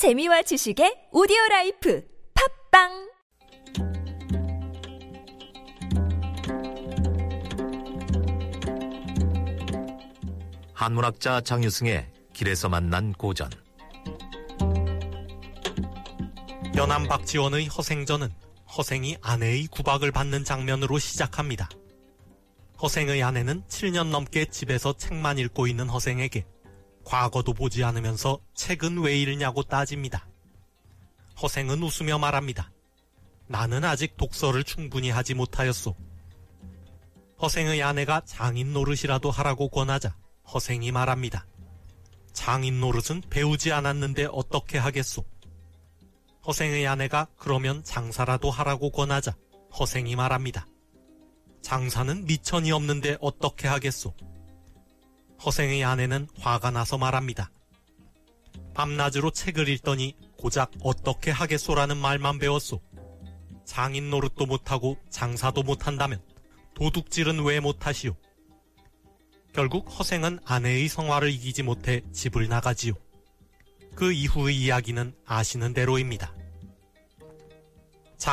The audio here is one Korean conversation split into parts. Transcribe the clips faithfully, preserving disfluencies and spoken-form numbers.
재미와 지식의 오디오라이프 팝빵! 한문학자 장유승의 길에서 만난 고전. 연암 박지원의 허생전은 허생이 아내의 구박을 받는 장면으로 시작합니다. 허생의 아내는 칠 년 넘게 집에서 책만 읽고 있는 허생에게 과거도 보지 않으면서 책은 왜 읽냐고 따집니다. 허생은 웃으며 말합니다. 나는 아직 독서를 충분히 하지 못하였소. 허생의 아내가 장인 노릇이라도 하라고 권하자 허생이 말합니다. 장인 노릇은 배우지 않았는데 어떻게 하겠소? 허생의 아내가 그러면 장사라도 하라고 권하자 허생이 말합니다. 장사는 미천이 없는데 어떻게 하겠소? 허생의 아내는 화가 나서 말합니다. 밤낮으로 책을 읽더니 고작 어떻게 하겠소라는 말만 배웠소. 장인 노릇도 못하고 장사도 못한다면 도둑질은 왜 못하시오? 결국 허생은 아내의 성화를 이기지 못해 집을 나가지요. 그 이후의 이야기는 아시는 대로입니다.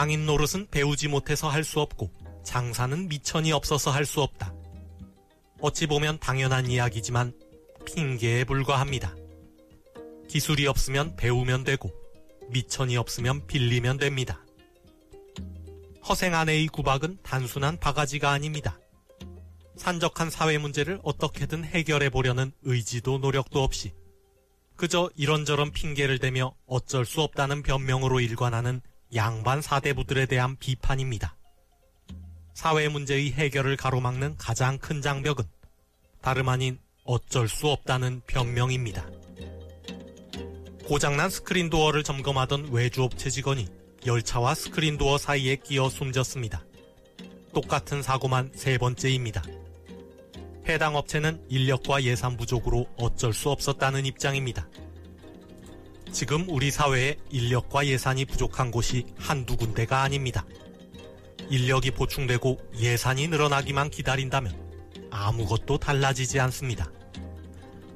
장인 노릇은 배우지 못해서 할 수 없고 장사는 미천이 없어서 할 수 없다. 어찌 보면 당연한 이야기지만 핑계에 불과합니다. 기술이 없으면 배우면 되고 미천이 없으면 빌리면 됩니다. 허생 아내의 구박은 단순한 바가지가 아닙니다. 산적한 사회 문제를 어떻게든 해결해 보려는 의지도 노력도 없이 그저 이런저런 핑계를 대며 어쩔 수 없다는 변명으로 일관하는 양반 사대부들에 대한 비판입니다. 사회 문제의 해결을 가로막는 가장 큰 장벽은 다름 아닌 어쩔 수 없다는 변명입니다. 고장난 스크린도어를 점검하던 외주업체 직원이 열차와 스크린도어 사이에 끼어 숨졌습니다. 똑같은 사고만 세 번째입니다. 해당 업체는 인력과 예산 부족으로 어쩔 수 없었다는 입장입니다. 지금 우리 사회에 인력과 예산이 부족한 곳이 한두 군데가 아닙니다. 인력이 보충되고 예산이 늘어나기만 기다린다면 아무것도 달라지지 않습니다.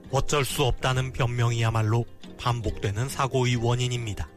어쩔 수 없다는 변명이야말로 반복되는 사고의 원인입니다.